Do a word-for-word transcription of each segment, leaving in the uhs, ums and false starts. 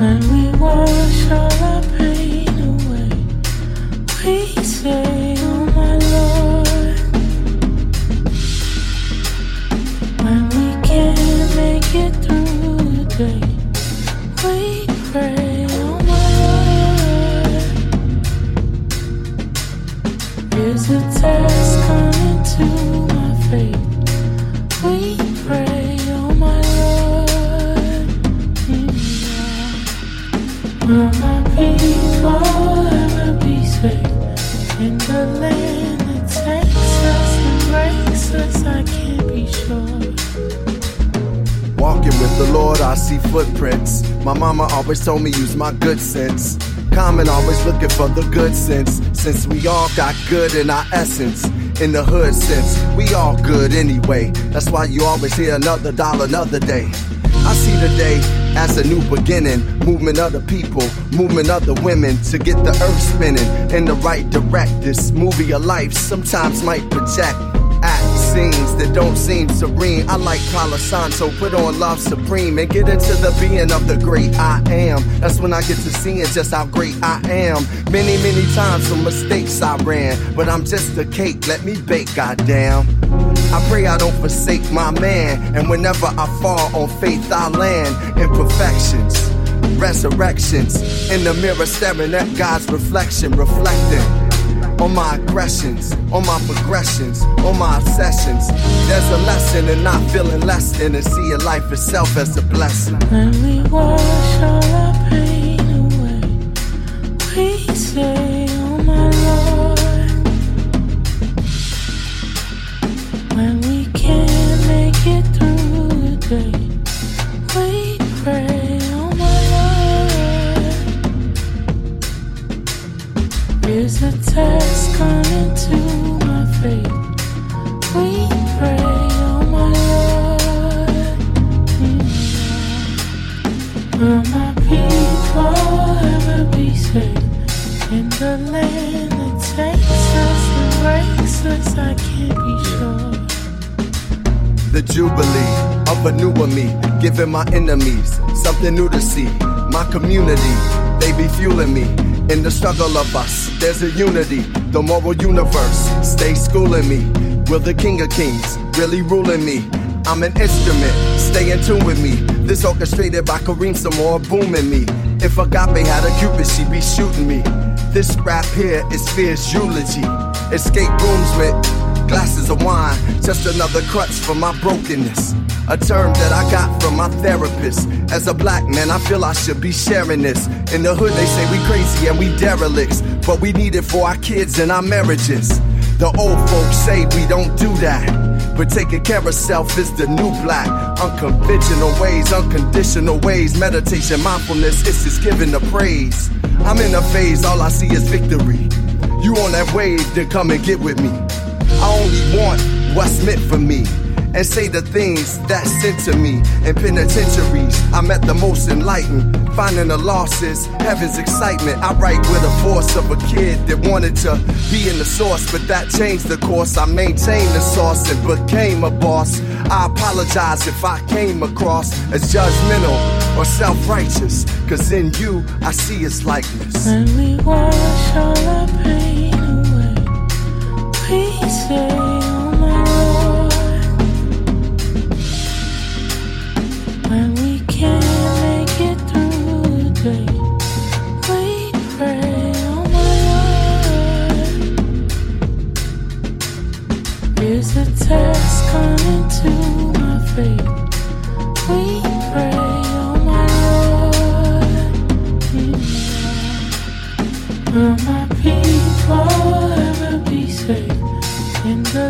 When we wash all our pain away, we say, oh my Lord. When we can't make it through the day, we pray, oh my Lord. There's a test coming to my faith, we pray. Will my people ever be safe in the land that takes us and breaks us? I can't be sure. Walking with the Lord, I see footprints. My mama always told me use my good sense. Common always looking for the good sense. Since we all got good in our essence. In the hood sense, we all good anyway. That's why you always hear another dollar, another day. I see the day as a new beginning, movement of the people, movement of the women, to get the earth spinning in the right direct. This movie of life sometimes might project at scenes that don't seem serene. I like Palo Santo, put on Love Supreme and get into the being of the great I am. That's when I get to seeing just how great I am. Many, many times from mistakes I ran, but I'm just a cake, let me bake, goddamn. I pray I don't forsake my man, and whenever I fall on faith I land. Imperfections, resurrections, in the mirror staring at God's reflection, reflecting on my aggressions, on my progressions, on my obsessions. There's a lesson in not feeling less than, and seeing life itself as a blessing. When we wash all our pain away, we say, oh my Lord. When we can't make it through the day, we pray, oh my Lord. There's a test coming to my faith, we pray, oh my Lord. Mm-hmm. Will my people ever be safe in the land that takes us and breaks us? I can't be sure. The jubilee of a newer me, giving my enemies something new to see. My community, they be fueling me. In the struggle of us, there's a unity. The moral universe, stay schooling me. Will the King of Kings really ruling me? I'm an instrument, stay in tune with me. This orchestrated by Kareem Samora booming me. If Agape had a cupid, she'd be shooting me. This rap here is fierce eulogy. Escape rooms with glasses of wine, just another crutch for my brokenness. A term that I got from my therapist. As a black man, I feel I should be sharing this. In the hood, they say we crazy and we derelicts, but we need it for our kids and our marriages. The old folks say we don't do that, but taking care of self is the new black. Unconventional ways, unconditional ways. Meditation, mindfulness, it's just giving the praise. I'm in a phase, all I see is victory. You on that wave, then come and get with me. I only want what's meant for me, and say the things that's sent to me. In penitentiaries, I'm at the most enlightened, finding the losses, heaven's excitement. I write with the force of a kid that wanted to be in the source, but that changed the course. I maintained the source and became a boss. I apologize if I came across as judgmental or self-righteous, cause in you, I see His likeness. When we wash all our pain away, we say, oh my Lord. When we can't make it through the day, we pray, oh my Lord. There's a test coming to my faith, we pray, oh my Lord. Mm-hmm. Will my people ever be saved? In the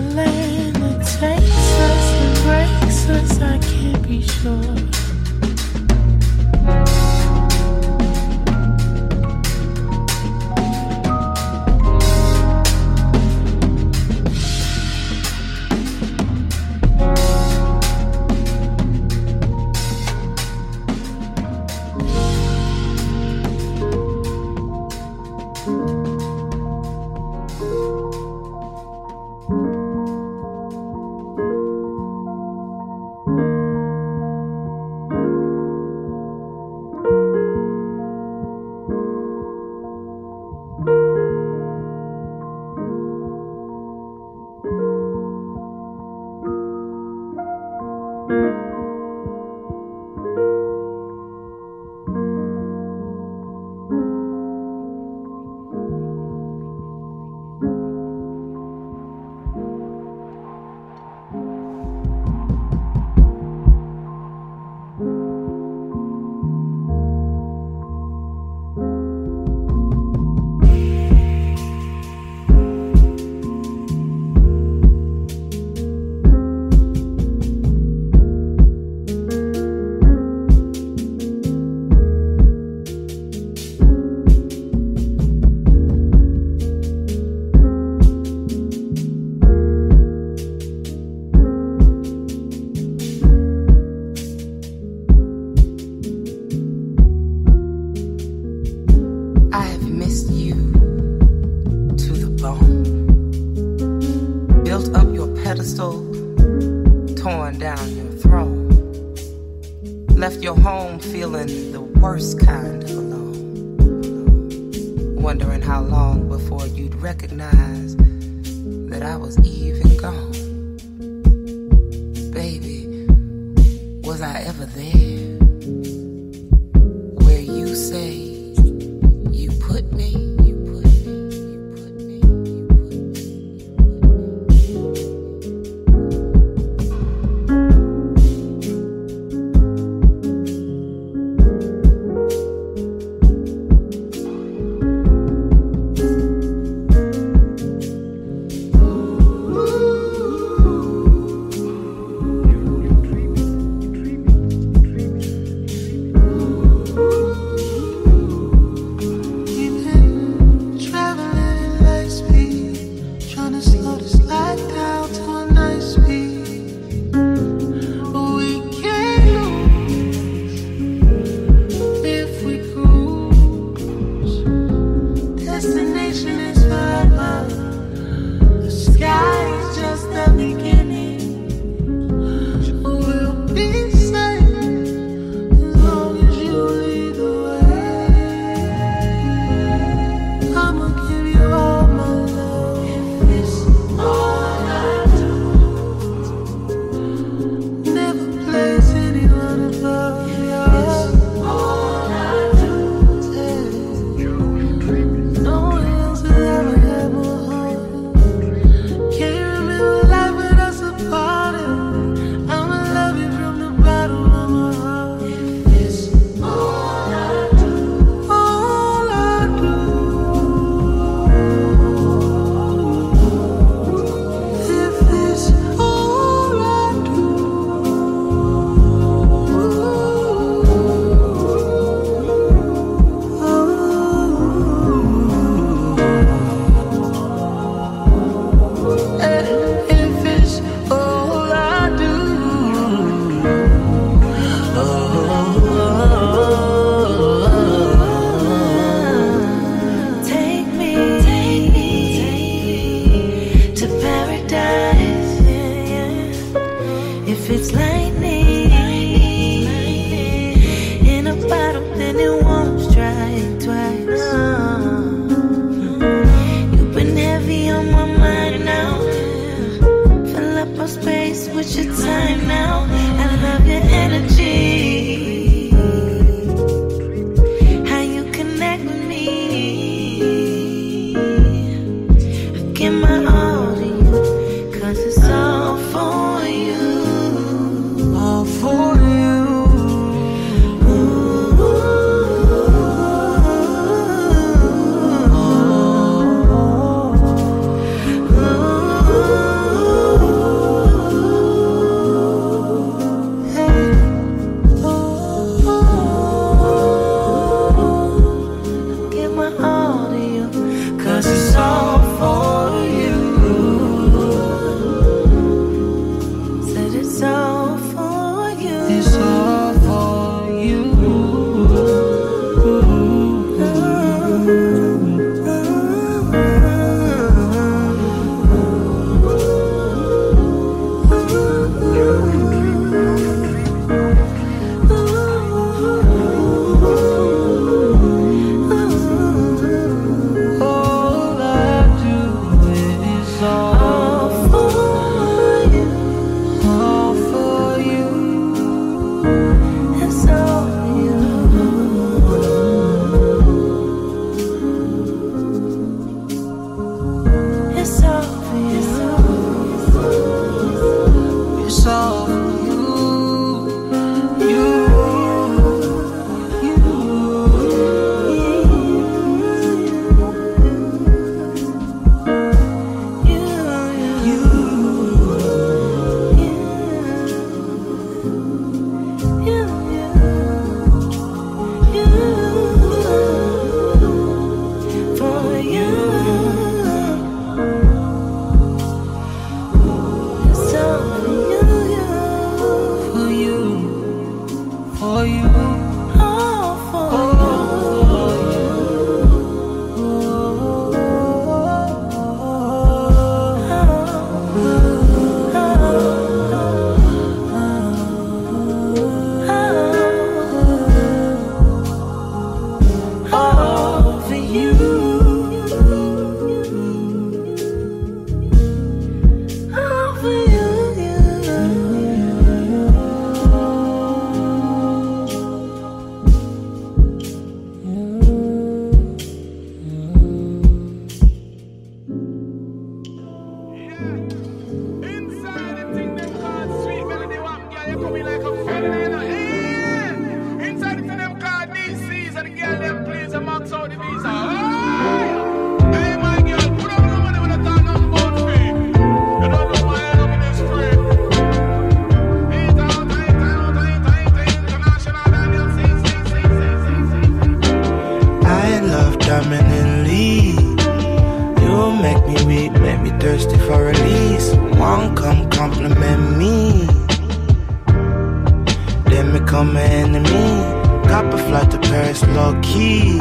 become an enemy. Cop a flight to Paris, low key.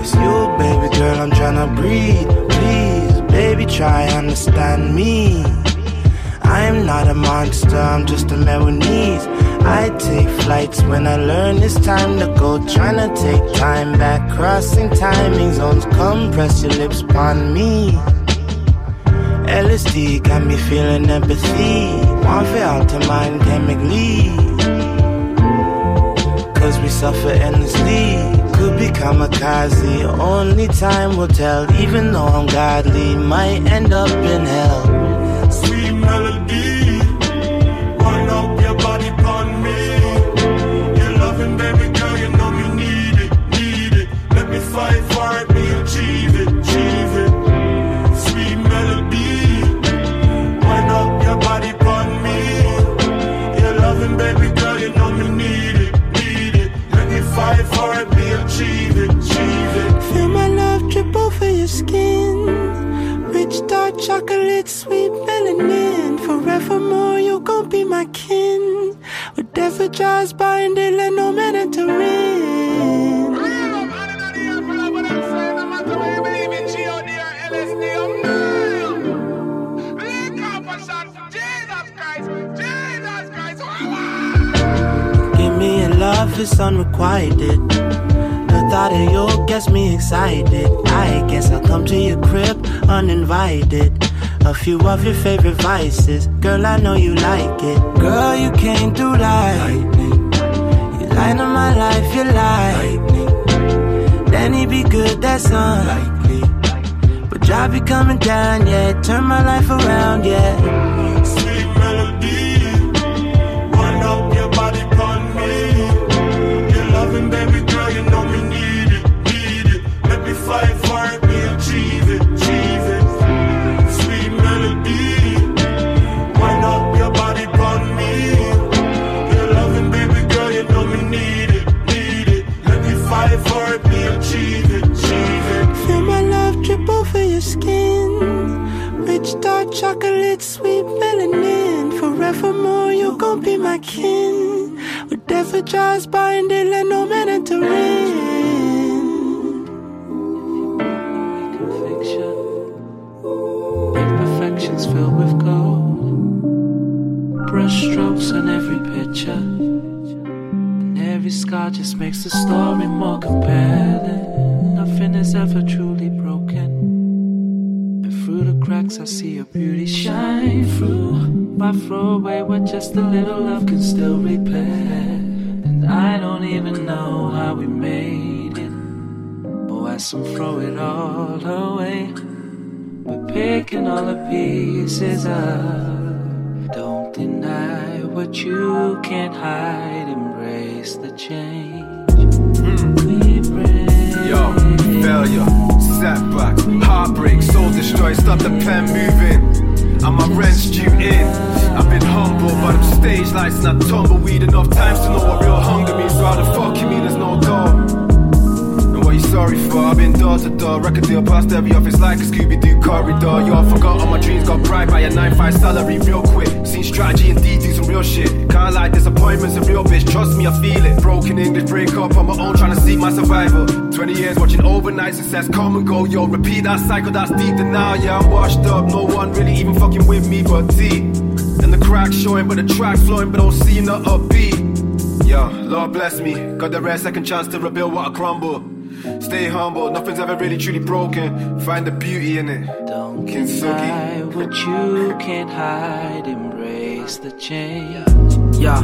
It's you, baby girl, I'm tryna breathe. Please, baby, try understand me. I am not a monster, I'm just a man with needs. I take flights when I learn it's time to go. Tryna take time back, crossing timing zones. Come press your lips upon me. L S D got me feeling empathy. One for out to mind chemically. Cause we suffer endlessly. Could be kamikaze, only time will tell. Even though I'm godly, might end up in hell. Chocolate, sweet melanin. Forevermore, you gon' be my kin. Whatever jaws bind, they let no man enter in. Give me a love, it's unrequited. The thought of you gets me excited. I guess I'll come to your crib uninvited. A few of your favorite vices. Girl, I know you like it. Girl, you came through lightning. You light up my life, you lightning. Then it be good, that's unlikely. But drive be coming down, yeah. Turn my life around, yeah. Sweet melody. Wind up your body upon me. You're loving, baby girl, you know me. Fight for it, we achieve it, achieve it. Sweet melody. Wind up your body upon me. Your loving, baby girl, you know me need it, need it. Let me fight for it, we achieve it, achieve it. Feel my love drip over your skin. Rich dark chocolate, sweet melanin. Forevermore, you gon' be my kin. Whatever jaws bind, they let no man enter in. Filled with gold, brush strokes on every picture, and every scar just makes the story more compelling. Nothing is ever truly broken, and through the cracks I see your beauty shine through. But throw away what just a little love can still repair, and I don't even know how we made it. Oh, I some throw it all away. We're picking all the pieces up. Don't deny what you can't hide. Embrace the change. Mm. We break. Yo, failure, setback, heartbreak, soul destroyed. Stop the pen moving. And my rent's due in. I've been humble, but I'm stage lights and I tumbleweed. Enough times to know what real hunger means. So how the fuck you mean there's no door? Sorry for, I've been door to door, record deal past every office like a Scooby-Doo corridor. Yo, I forgot all my dreams, got bribed by a nine five salary real quick. Seen strategy and D do some real shit. Can't lie, disappointment's a real bitch, trust me, I feel it. Broken English, break up on my own, trying to see my survival. Twenty years watching overnight success come and go, yo. Repeat that cycle, that's deep denial, yeah, I'm washed up. No one really even fucking with me but T. And the crack's showing, but the track's flowing, but don't see not upbeat. Yo, Lord bless me, got the rare second chance to rebuild what I crumble. Stay humble, nothing's ever really truly broken. Find the beauty in it. Don't deny what you can't hide. Embrace the change. Yeah,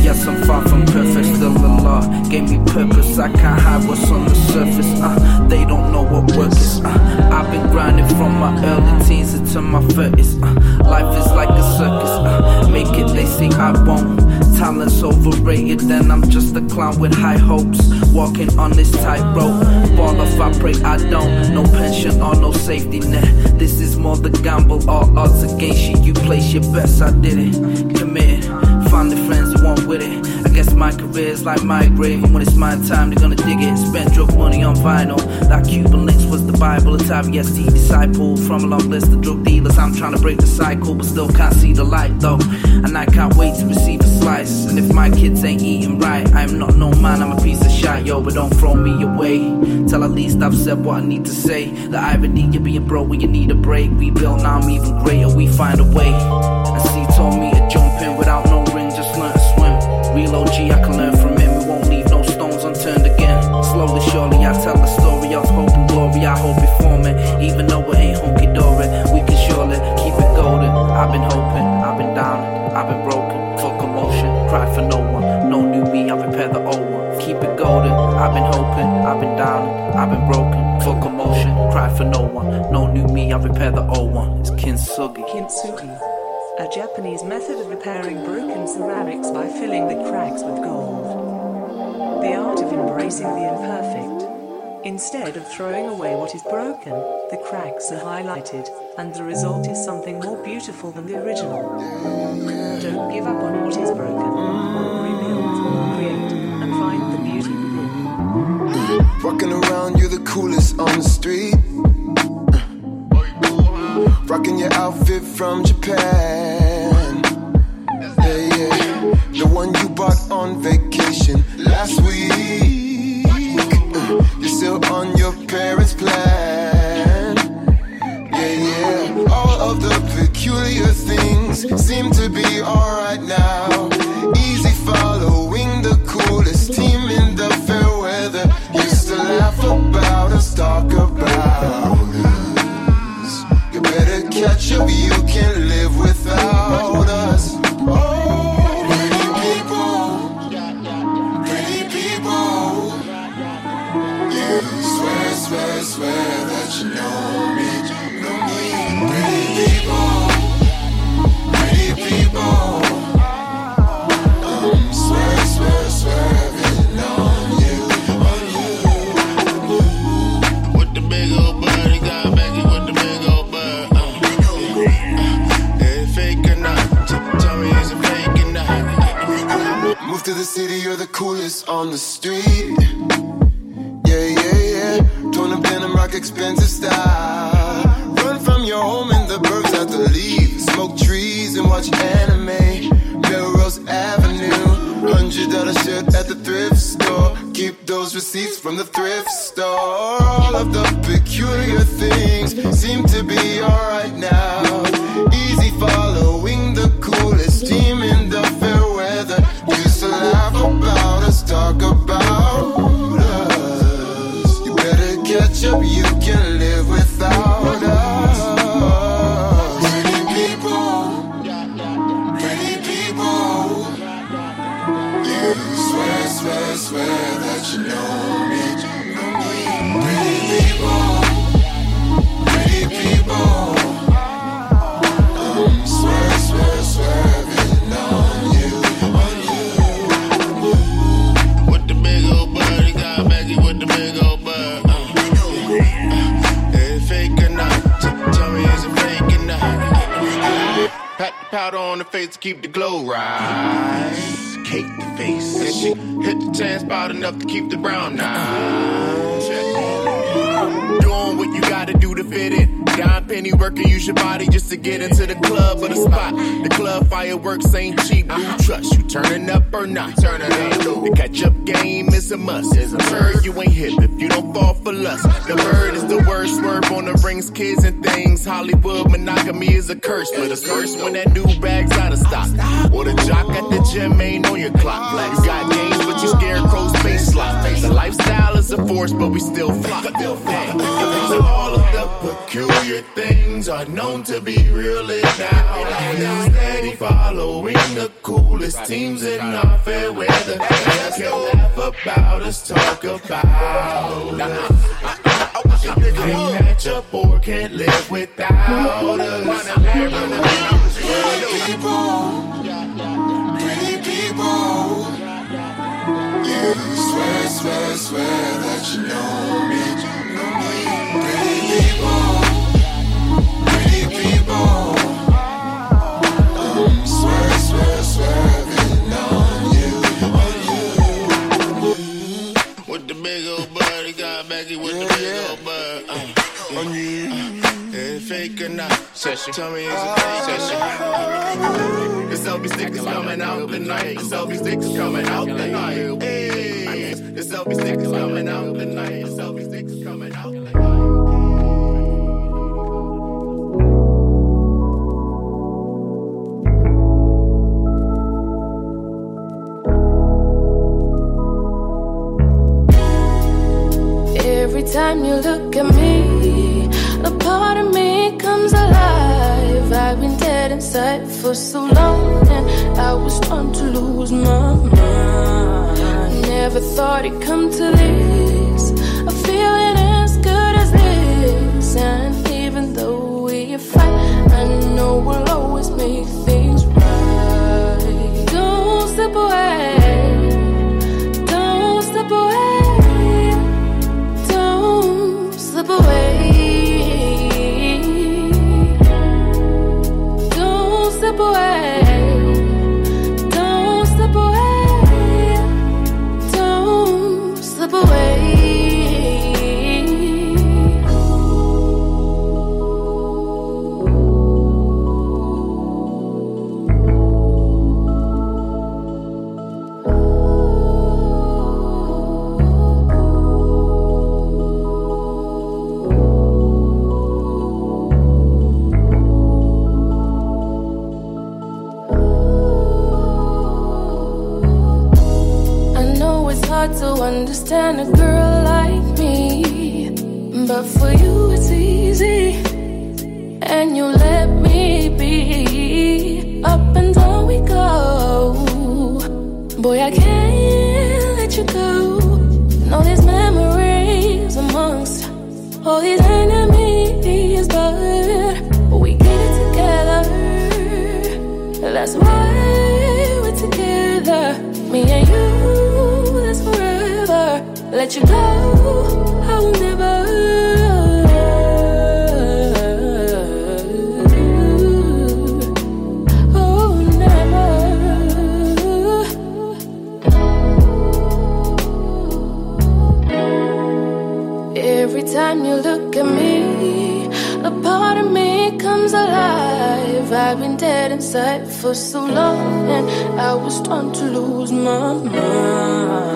yes, I'm far from perfect, still a lot. Gave me purpose, I can't hide what's on the surface. uh, They don't know what work is. uh, I've been grinding from my early teens into my thirties. uh, Life is like a circus. uh, Make it, they say I won't. Talent's overrated, then I'm just a clown with high hopes. Walking on this tightrope. Ball off, I pray I don't. No pension or no safety net. This is more the gamble, all odds against you. You place your best, I did it. Committed, finding friends who won't with it. I guess my career's like my grave, and when it's my time, they're gonna dig it. Spent drug money on vinyl. Like Cuban Links was the Bible, a type E S T disciple. From a long list of drug dealers, I'm trying to break the cycle, but still can't see the light though. And I can't wait to receive a slice. And if my kids ain't eating right, I'm not no man, I'm a piece of shit, yo, but don't throw me away. Till at least I've said what I need to say. The irony, you're being broke when you need a break. We built, now I'm even greater, we find a way. And C told me to jump in without no ring, just learn to swim. Real O G, I can learn from him, we won't leave no stones unturned again. Slowly, surely, I tell the story of hope and glory, I hope it forming. Even though it ain't hunky-dory, we can surely keep it golden. I've been hoping, I've been down. I've been broken, full commotion, cry for no one, no new me, I repair the old one, keep it golden, I've been hoping, I've been down, I've been broken, full commotion, cry for no one, no new me, I repair the old one, it's Kinsugi. Kinsugi, a Japanese method of repairing broken ceramics by filling the cracks with gold. The art of embracing the imperfect. Instead of throwing away what is broken, the cracks are highlighted, and the result is something more beautiful than the original. Don't give up on what is broken. Rebuild, create, and find the beauty within. Rocking around, you're the coolest on the street. Uh, rocking your outfit from Japan. Yeah, yeah. The one you bought on vacation last week. Uh, you're still on your parents' plan. Yeah, yeah. All of the peculiar things seem to be alright now. Easy following the coolest team in the fair weather. Used to laugh about us, talk about us. You better catch up, you can't live without us. Oh, pretty people, pretty people. You swear, swear, swear that you know me. To the city, you're the coolest on the street. Yeah, yeah, yeah. Torn up denim, rock expensive style. Run from your home and the birds have to leave. Smoke trees and watch anime. Melrose Avenue. Hundred dollar shirt at the thrift store. Keep those receipts from the thrift store. All of the peculiar things seem to be alright now. Easy following the coolest team in the fair weather. Used to laugh about us, talk about us. You better catch up, you can live without us. Pretty people, pretty people. You swear, swear, swear that you know me. Pretty people, pretty people. Um, swear, swear, swear that I know. Powder on the face to keep the glow rise. Cake the face. And she hit the tan spot enough to keep the brown eyes. Doing what you gotta do to fit in. Dime penny working, use your body just to get into the club or the spot. The club fireworks ain't cheap. You trust you turning up or not. Turning up. The catch up game is a must. Heard you ain't hip if you don't fall for lust. The bird is the word, swerve on the rings, kids and things. Hollywood monogamy is a curse, but it's first when that new bag's out of stock. Or the jock at the gym ain't on your clock. You got games, but you scarecrow's face slot. The lifestyle is a force, but we still flop. All of the peculiar things are known to be real now. Steady following the coolest teams in our fair weather. Can't laugh about us, talk about us. Can't match up or can't live without us. Pretty people, pretty people. You swear, swear, swear that you know me. Pretty people, pretty people. Um, swear, swear, swear that on you, on you. With the big old bird, he got back here with yeah, the big yeah. old bird. Uh, on you. Uh, is it fake or not? Session. Tell me, is it fake? Session. Uh, selfie stick is coming out tonight. The selfie stick is coming out tonight. The selfie stick is coming out tonight. The selfie stick is coming out tonight. Every time you look at me, a part of me comes alive. I've been dead inside for so long, and I was starting to lose my mind. Never thought it'd come to this, a feeling as good as this. And even though we fight, I know we'll always make things right. Don't slip away, don't slip away. Away. Don't slip away. Don't slip away. Don't slip away. To understand a girl like me, but for you it's easy, and you let me be. Up and down we go, boy, I can't let you go. And all these memories amongst all these enemies, but we get it together. That's why we're together, me and you. Let you go, I will never. Oh, never. Every time you look at me, a part of me comes alive. I've been dead inside for so long, and I was starting to lose my mind.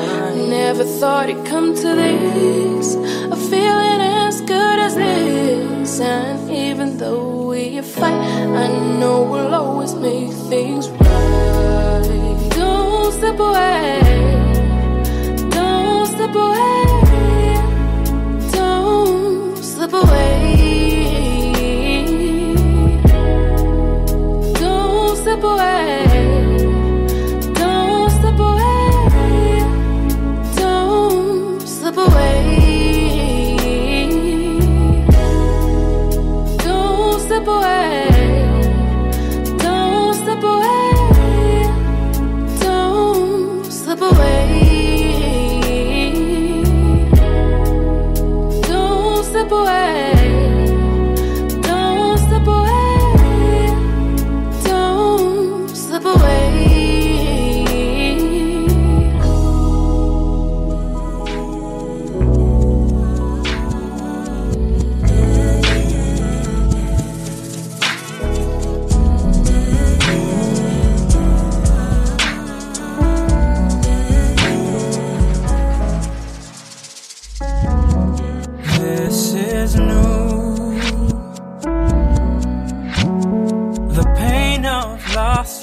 Never thought it'd come to this, a feeling as good as this. And even though we fight, I know we'll always make things right. Don't slip away, don't slip away, don't slip away, don't slip away.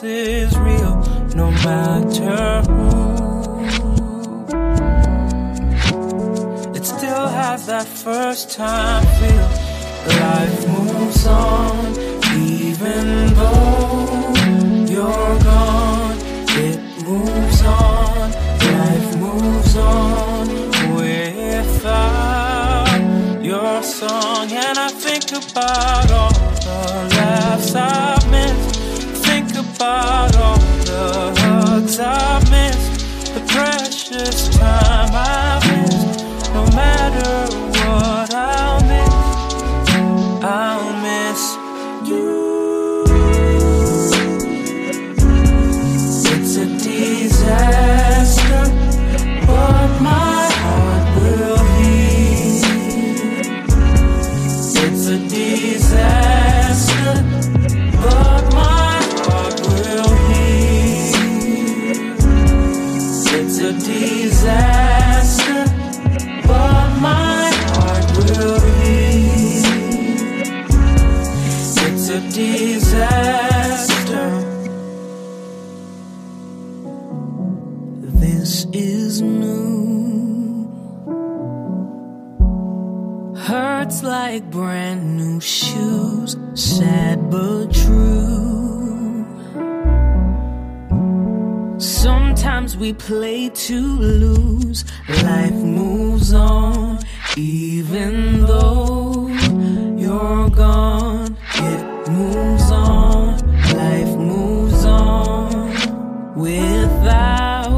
Is real, no matter who. It still has that first time feel. Life moves on, even though you're gone. It moves on, life moves on without your song. And I think about all the laughs I've missed. About all the hugs I miss, the precious time I miss. No matter what I'll miss, I'll miss you. a disaster, but my heart will heal. It's a disaster. This is new. Hurts like brand new shoes. Sad but true. Sometimes we play to lose. Life moves on, even though you're gone. It moves on, life moves on without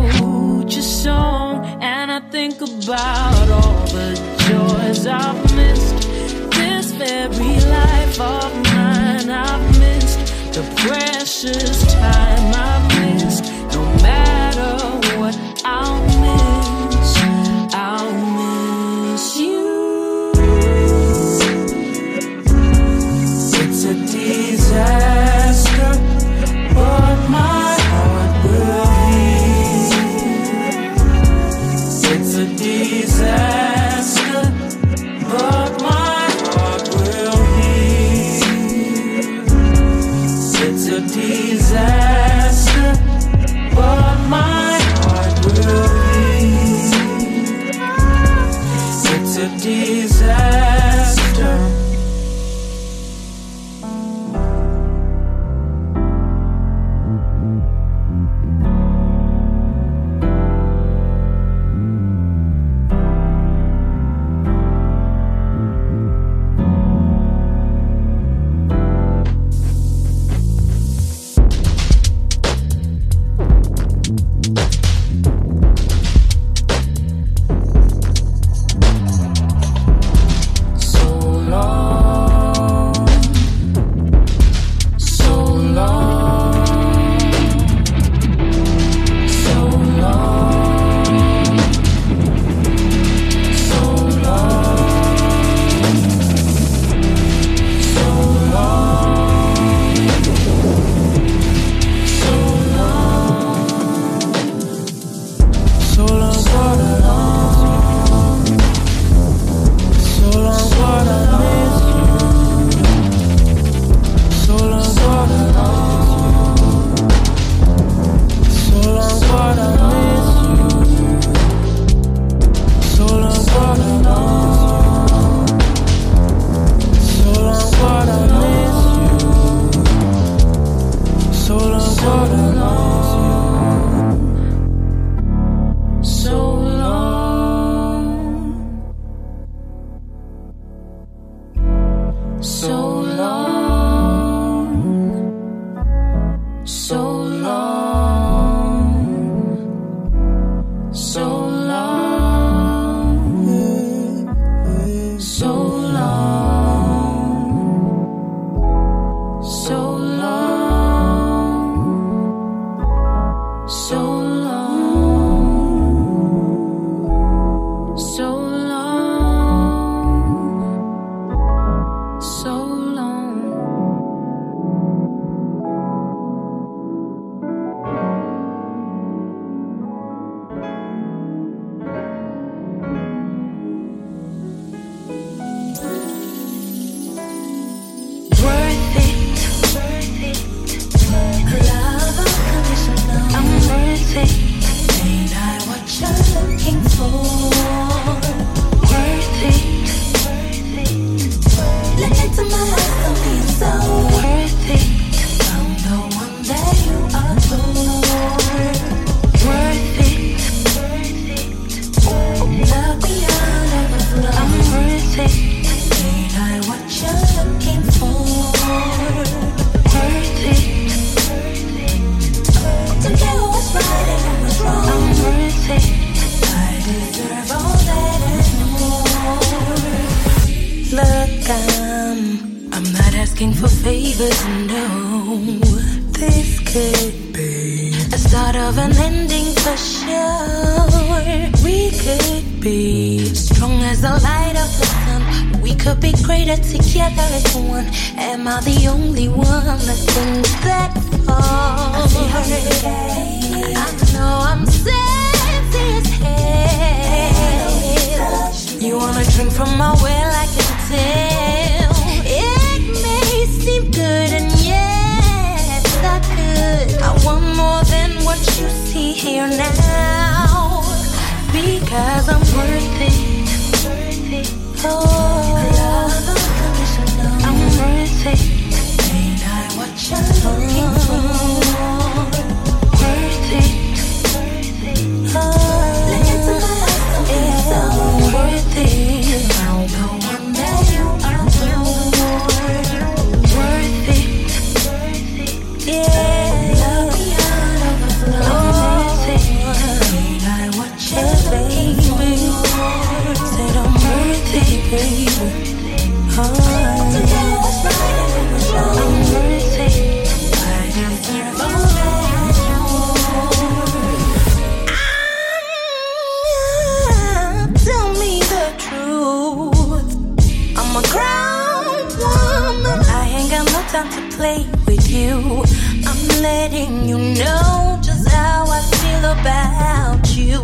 your song. And I think about all the joys I've missed. This very life of mine I've missed. The precious time I've missed. No matter what, I'll miss, I'll miss you. It's a disaster, but my heart will heal. It's a disaster, but my heart will heal. It's a disaster, but my heart will be. It's a disaster. I know I'm safe. 'Cause I'm worthy. Oh, love, I'm worthy. Ain't I what you're looking for? Worthy. Oh, it's so worthy. I'm letting you know just how I feel about you.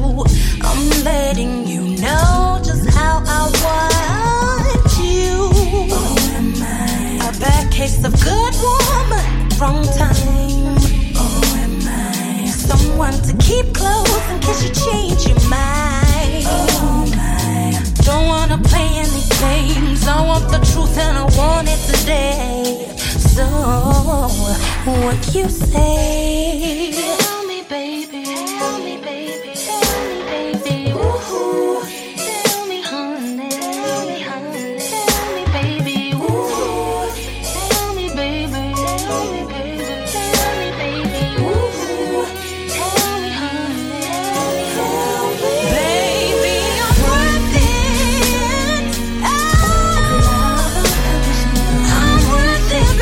I'm letting you know just how I want you. Oh, am I a bad case of good woman, wrong time? Oh, am I someone to keep close in case you change your mind? Oh, my, don't wanna play any games. I want the truth and I want it today. So, what you say? Tell me, baby. Tell me, baby. Tell me, baby. Woohoo. Tell me, honey. Tell me, honey. Tell me, baby. Woohoo. Tell me, baby. Tell me, baby. Tell me, baby. Woohoo. Tell me, honey. Tell me, honey. Baby, I'm worth it. Oh, I'm worth it. I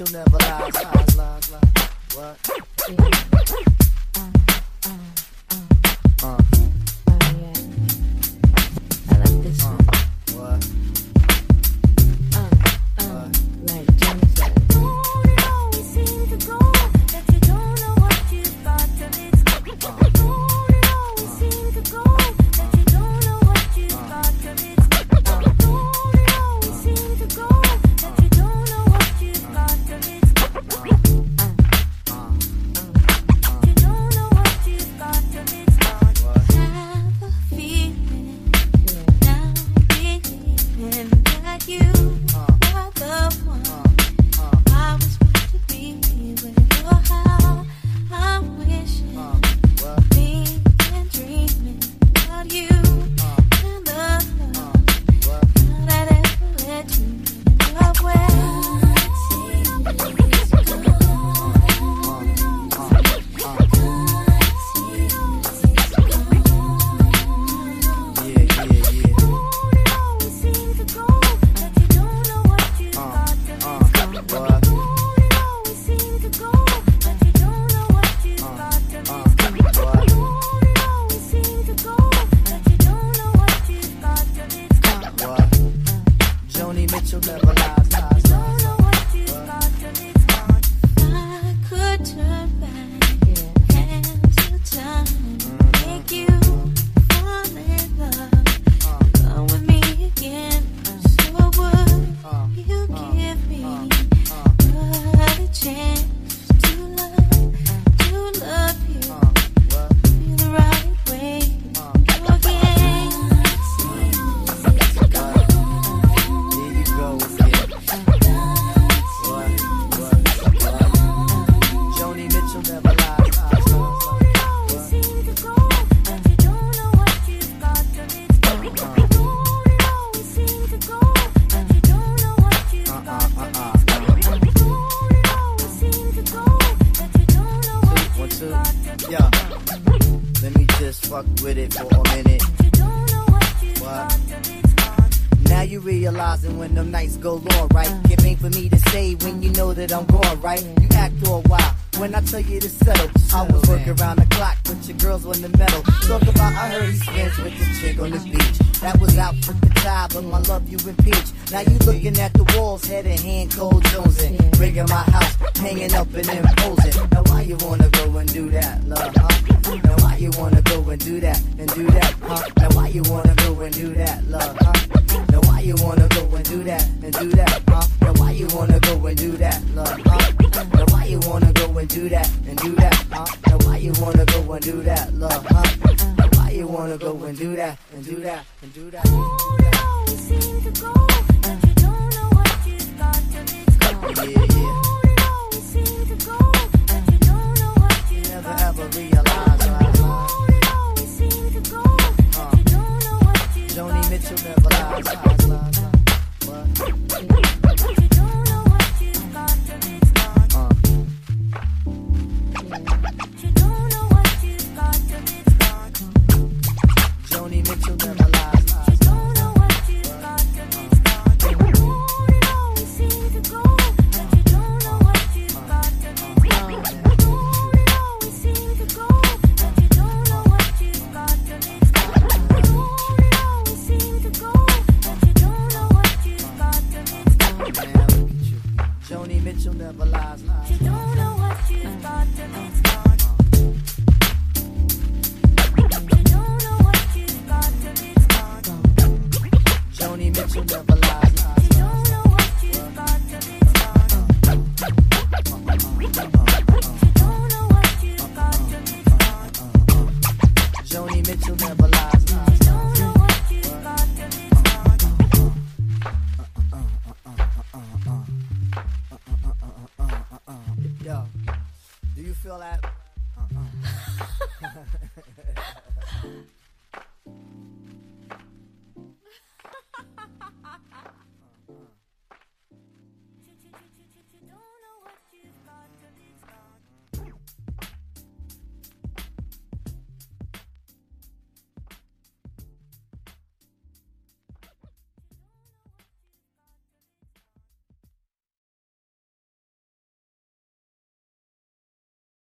You'll never lie, lies, lies, lies. What? Yeah. Uh, uh, uh. Uh. Oh, yeah. I like this uh, one. What? Uh, uh. What? Like Jimmy said. Oh, it always seems to go that you don't know what you thought till it's gone. Uh, oh, it always uh, seems to go that you don't know what you uh, thought till it's gone. Uh, oh, it always uh, seems to go that you don't know what you thought. Do you feel that? Uh-uh.